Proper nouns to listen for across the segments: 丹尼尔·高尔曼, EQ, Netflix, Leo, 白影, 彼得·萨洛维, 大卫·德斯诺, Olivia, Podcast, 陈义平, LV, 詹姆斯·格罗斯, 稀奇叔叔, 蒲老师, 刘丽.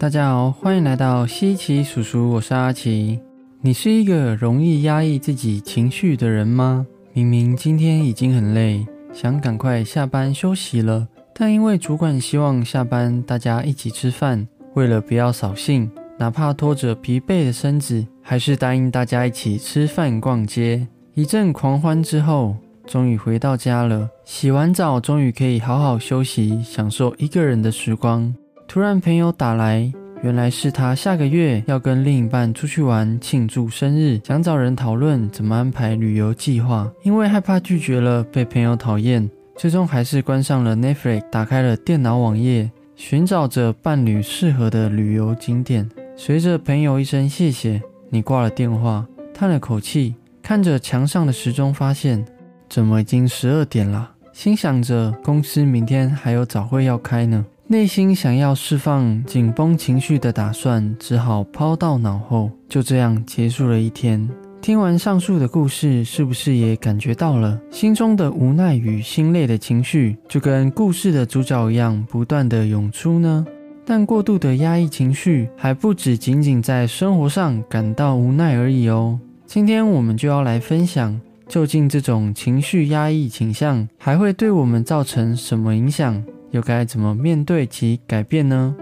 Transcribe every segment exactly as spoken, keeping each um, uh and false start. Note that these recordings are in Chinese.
大家好，欢迎来到稀奇叔叔，我是阿奇。你是一个容易压抑自己情绪的人吗？明明今天已经很累，想赶快下班休息了，但因为主管希望下班大家一起吃饭，为了不要扫兴，哪怕拖着疲惫的身子，还是答应大家一起吃饭逛街。一阵狂欢之后，终于回到家了，洗完澡终于可以好好休息，享受一个人的时光。突然朋友打来，原来是他下个月要跟另一半出去玩庆祝生日，想找人讨论怎么安排旅游计划。因为害怕拒绝了被朋友讨厌，最终还是关上了 Netflix， 打开了电脑网页，寻找着伴侣适合的旅游景点。随着朋友一声谢谢，你挂了电话，叹了口气，看着墙上的时钟，发现怎么已经十二点了，心想着公司明天还有早会要开呢。内心想要释放紧绷情绪的打算只好抛到脑后，就这样结束了一天。听完上述的故事，是不是也感觉到了心中的无奈与心累的情绪就跟故事的主角一样不断的涌出呢？但过度的压抑情绪还不只仅仅在生活上感到无奈而已哦。今天我们就要来分享，究竟这种情绪压抑倾向还会对我们造成什么影响，又该怎么面对及改变呢？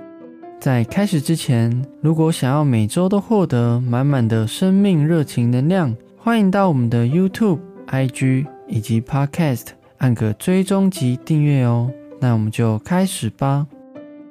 在开始之前，如果想要每周都获得满满的生命热情能量，欢迎到我们的 YouTube、I G 以及 Podcast 按个追踪及订阅哦。那我们就开始吧。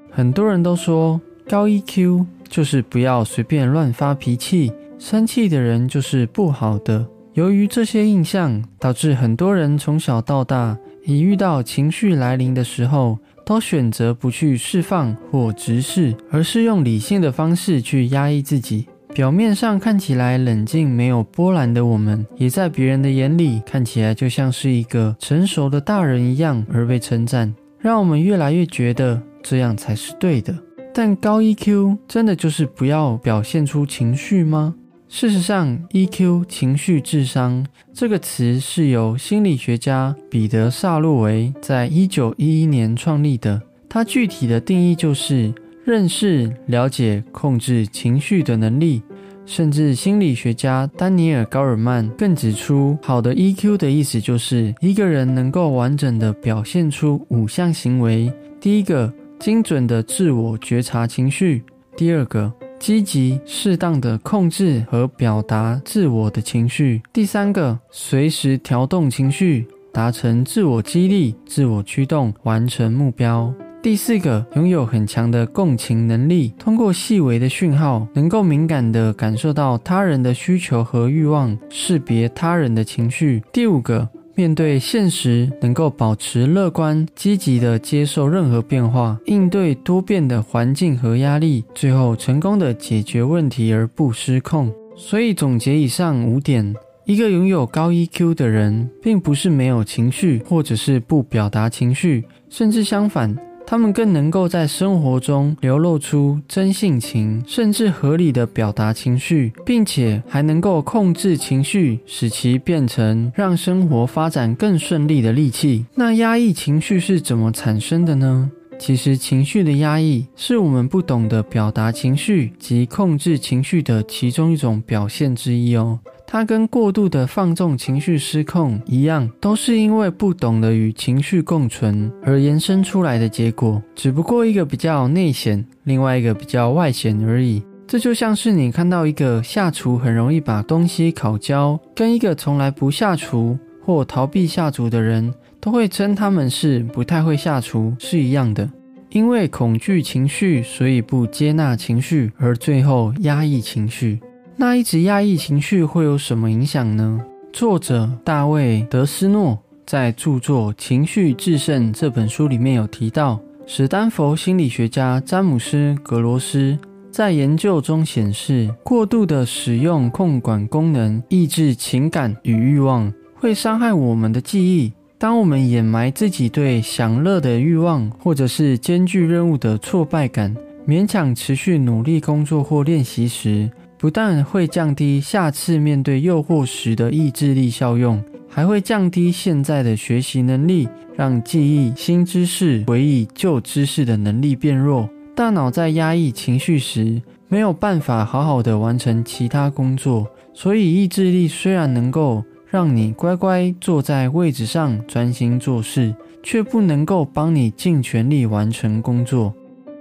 很多人都说高 E Q 就是不要随便乱发脾气，生气的人就是不好的。由于这些印象，导致很多人从小到大一遇到情绪来临的时候，都选择不去释放或直视，而是用理性的方式去压抑自己。表面上看起来冷静没有波澜的我们，也在别人的眼里看起来就像是一个成熟的大人一样而被称赞，让我们越来越觉得这样才是对的。但高 E Q 真的就是不要表现出情绪吗？事实上 E Q 情绪智商这个词是由心理学家彼得·萨洛维在一九一一年创立的，它具体的定义就是认识、了解、控制情绪的能力。甚至心理学家丹尼尔·高尔曼更指出，好的 E Q 的意思就是一个人能够完整的表现出五项行为。第一个，精准的自我觉察情绪；第二个，积极适当的控制和表达自我的情绪；第三个，随时调动情绪，达成自我激励、自我驱动，完成目标；第四个，拥有很强的共情能力，通过细微的讯号能够敏感地感受到他人的需求和欲望，识别他人的情绪；第五个，面对现实能够保持乐观，积极地接受任何变化，应对多变的环境和压力，最后成功地解决问题而不失控。所以总结以上五点，一个拥有高 E Q 的人并不是没有情绪或者是不表达情绪，甚至相反，他们更能够在生活中流露出真性情，甚至合理的表达情绪，并且还能够控制情绪，使其变成让生活发展更顺利的利器。那压抑情绪是怎么产生的呢？其实情绪的压抑是我们不懂得表达情绪及控制情绪的其中一种表现之一哦。它跟过度的放纵情绪失控一样，都是因为不懂得与情绪共存而延伸出来的结果，只不过一个比较内显，另外一个比较外显而已。这就像是你看到一个下厨很容易把东西烤焦，跟一个从来不下厨或逃避下厨的人，都会称他们是不太会下厨是一样的。因为恐惧情绪，所以不接纳情绪，而最后压抑情绪。那一直压抑情绪会有什么影响呢？作者大卫·德斯诺在著作《情绪制胜》这本书里面有提到，史丹佛心理学家詹姆斯·格罗斯在研究中显示，过度的使用控管功能抑制情感与欲望，会伤害我们的记忆。当我们掩埋自己对享乐的欲望，或者是艰巨任务的挫败感，勉强持续努力工作或练习时，不但会降低下次面对诱惑时的意志力效用，还会降低现在的学习能力，让记忆新知识、回忆旧知识的能力变弱，大脑在压抑情绪时，没有办法好好的完成其他工作，所以意志力虽然能够让你乖乖坐在位置上专心做事，却不能够帮你尽全力完成工作。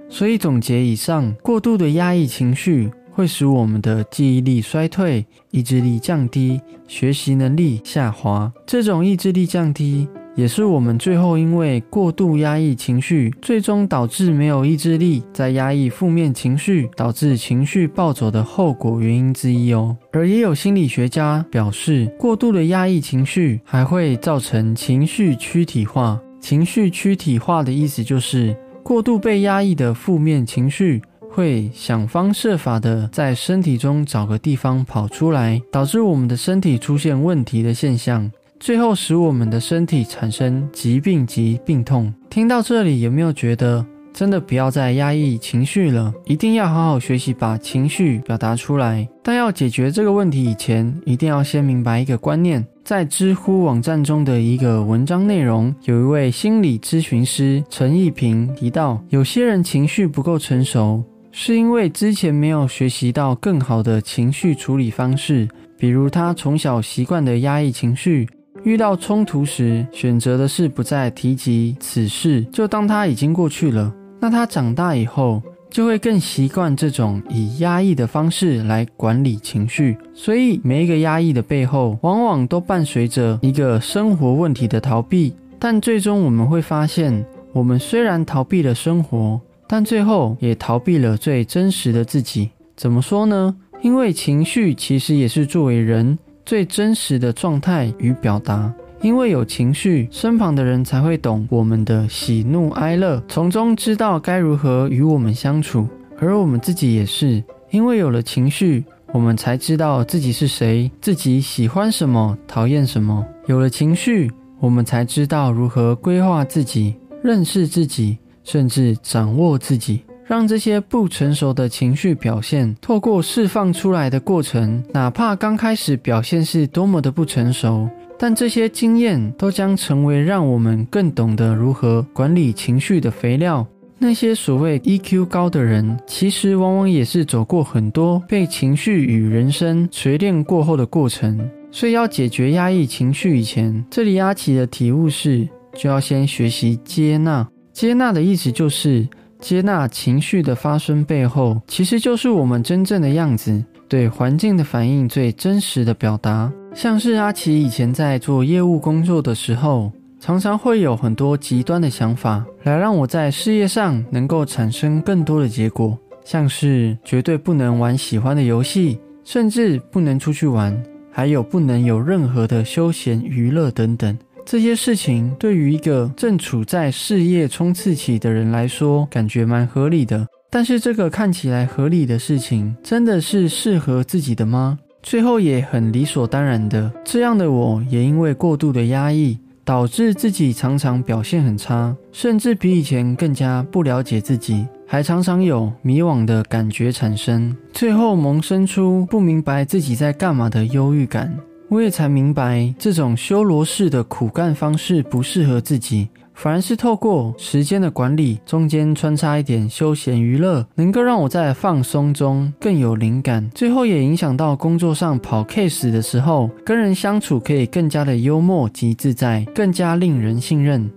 所以总结以上，过度的压抑情绪会使我们的记忆力衰退，意志力降低，学习能力下滑。这种意志力降低也是我们最后因为过度压抑情绪，最终导致没有意志力，再压抑负面情绪，导致情绪暴走的后果原因之一哦。而也有心理学家表示，过度的压抑情绪还会造成情绪躯体化。情绪躯体化的意思就是，过度被压抑的负面情绪会想方设法的在身体中找个地方跑出来，导致我们的身体出现问题的现象，最后使我们的身体产生疾病及病痛。听到这里有没有觉得真的不要再压抑情绪了，一定要好好学习把情绪表达出来。但要解决这个问题以前，一定要先明白一个观念。在知乎网站中的一个文章内容，有一位心理咨询师陈义平提到，有些人情绪不够成熟，是因为之前没有学习到更好的情绪处理方式，比如他从小习惯的压抑情绪，遇到冲突时选择的是不再提及此事，就当他已经过去了。那他长大以后就会更习惯这种以压抑的方式来管理情绪，所以每一个压抑的背后往往都伴随着一个生活问题的逃避。但最终我们会发现，我们虽然逃避了生活，但最后也逃避了最真实的自己。怎么说呢？因为情绪其实也是作为人最真实的状态与表达，因为有情绪，身旁的人才会懂我们的喜怒哀乐，从中知道该如何与我们相处。而我们自己也是，因为有了情绪，我们才知道自己是谁，自己喜欢什么，讨厌什么。有了情绪，我们才知道如何规划自己，认识自己，甚至掌握自己。让这些不成熟的情绪表现透过释放出来的过程，哪怕刚开始表现是多么的不成熟，但这些经验都将成为让我们更懂得如何管理情绪的肥料。那些所谓 E Q 高的人，其实往往也是走过很多被情绪与人生锤炼过后的过程。所以要解决压抑情绪以前，这里阿奇的体悟是，就要先学习接纳。接纳的意思就是接纳情绪的发生背后，其实就是我们真正的样子，对环境的反应最真实的表达。像是阿奇以前在做业务工作的时候，常常会有很多极端的想法，来让我在事业上能够产生更多的结果，像是绝对不能玩喜欢的游戏，甚至不能出去玩，还有不能有任何的休闲娱乐等等。这些事情对于一个正处在事业冲刺期的人来说，感觉蛮合理的。但是这个看起来合理的事情，真的是适合自己的吗？最后也很理所当然的，这样的我也因为过度的压抑，导致自己常常表现很差，甚至比以前更加不了解自己，还常常有迷惘的感觉产生，最后萌生出不明白自己在干嘛的忧郁感。我也才明白，这种修罗式的苦干方式不适合自己，反而是透过时间的管理，中间穿插一点休闲娱乐，能够让我在放松中更有灵感。最后也影响到工作上跑 case 的时候，跟人相处可以更加的幽默及自在，更加令人信任。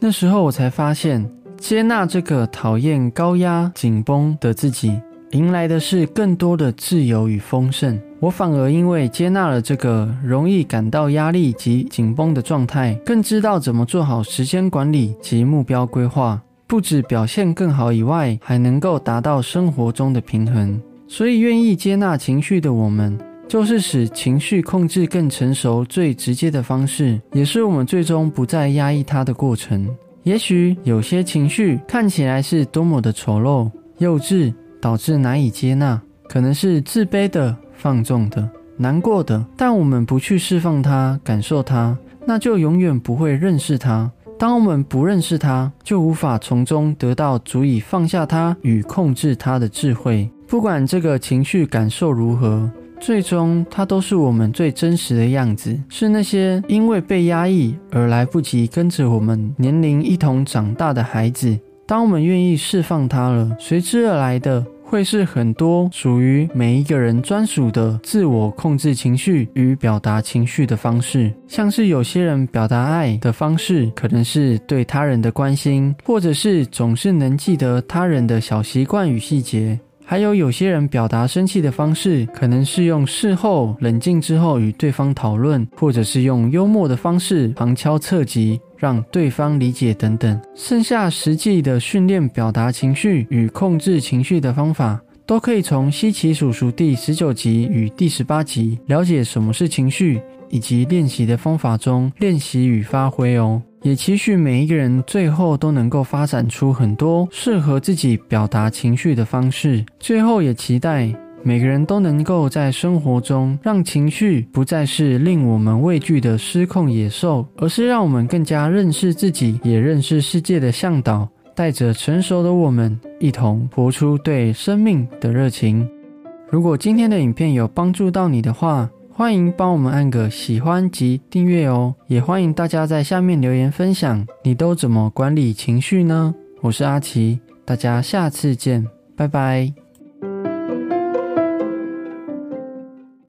那时候我才发现，接纳这个讨厌高压紧绷的自己，迎来的是更多的自由与丰盛。我反而因为接纳了这个容易感到压力及紧绷的状态，更知道怎么做好时间管理及目标规划，不止表现更好以外，还能够达到生活中的平衡。所以愿意接纳情绪的我们，就是使情绪控制更成熟最直接的方式，也是我们最终不再压抑它的过程。也许有些情绪看起来是多么的丑陋、幼稚，导致难以接纳，可能是自卑的、放纵的、难过的，但我们不去释放它、感受它，那就永远不会认识它。当我们不认识它，就无法从中得到足以放下它与控制它的智慧。不管这个情绪感受如何，最终它都是我们最真实的样子，是那些因为被压抑而来不及跟着我们年龄一同长大的孩子，当我们愿意释放它了，随之而来的会是很多属于每一个人专属的自我控制情绪与表达情绪的方式。像是有些人表达爱的方式，可能是对他人的关心，或者是总是能记得他人的小习惯与细节。还有有些人表达生气的方式，可能是用事后冷静之后与对方讨论，或者是用幽默的方式旁敲侧击，让对方理解等等。剩下实际的训练表达情绪与控制情绪的方法，都可以从稀奇叔叔第十九集与第十八集了解什么是情绪，以及练习的方法中练习与发挥哦。也期许每一个人最后都能够发展出很多适合自己表达情绪的方式。最后也期待每个人都能够在生活中让情绪不再是令我们畏惧的失控野兽，而是让我们更加认识自己也认识世界的向导，带着成熟的我们一同活出对生命的热情。如果今天的影片有帮助到你的话，欢迎帮我们按个喜欢及订阅哦，也欢迎大家在下面留言分享，你都怎么管理情绪呢？我是阿奇，大家下次见，拜拜。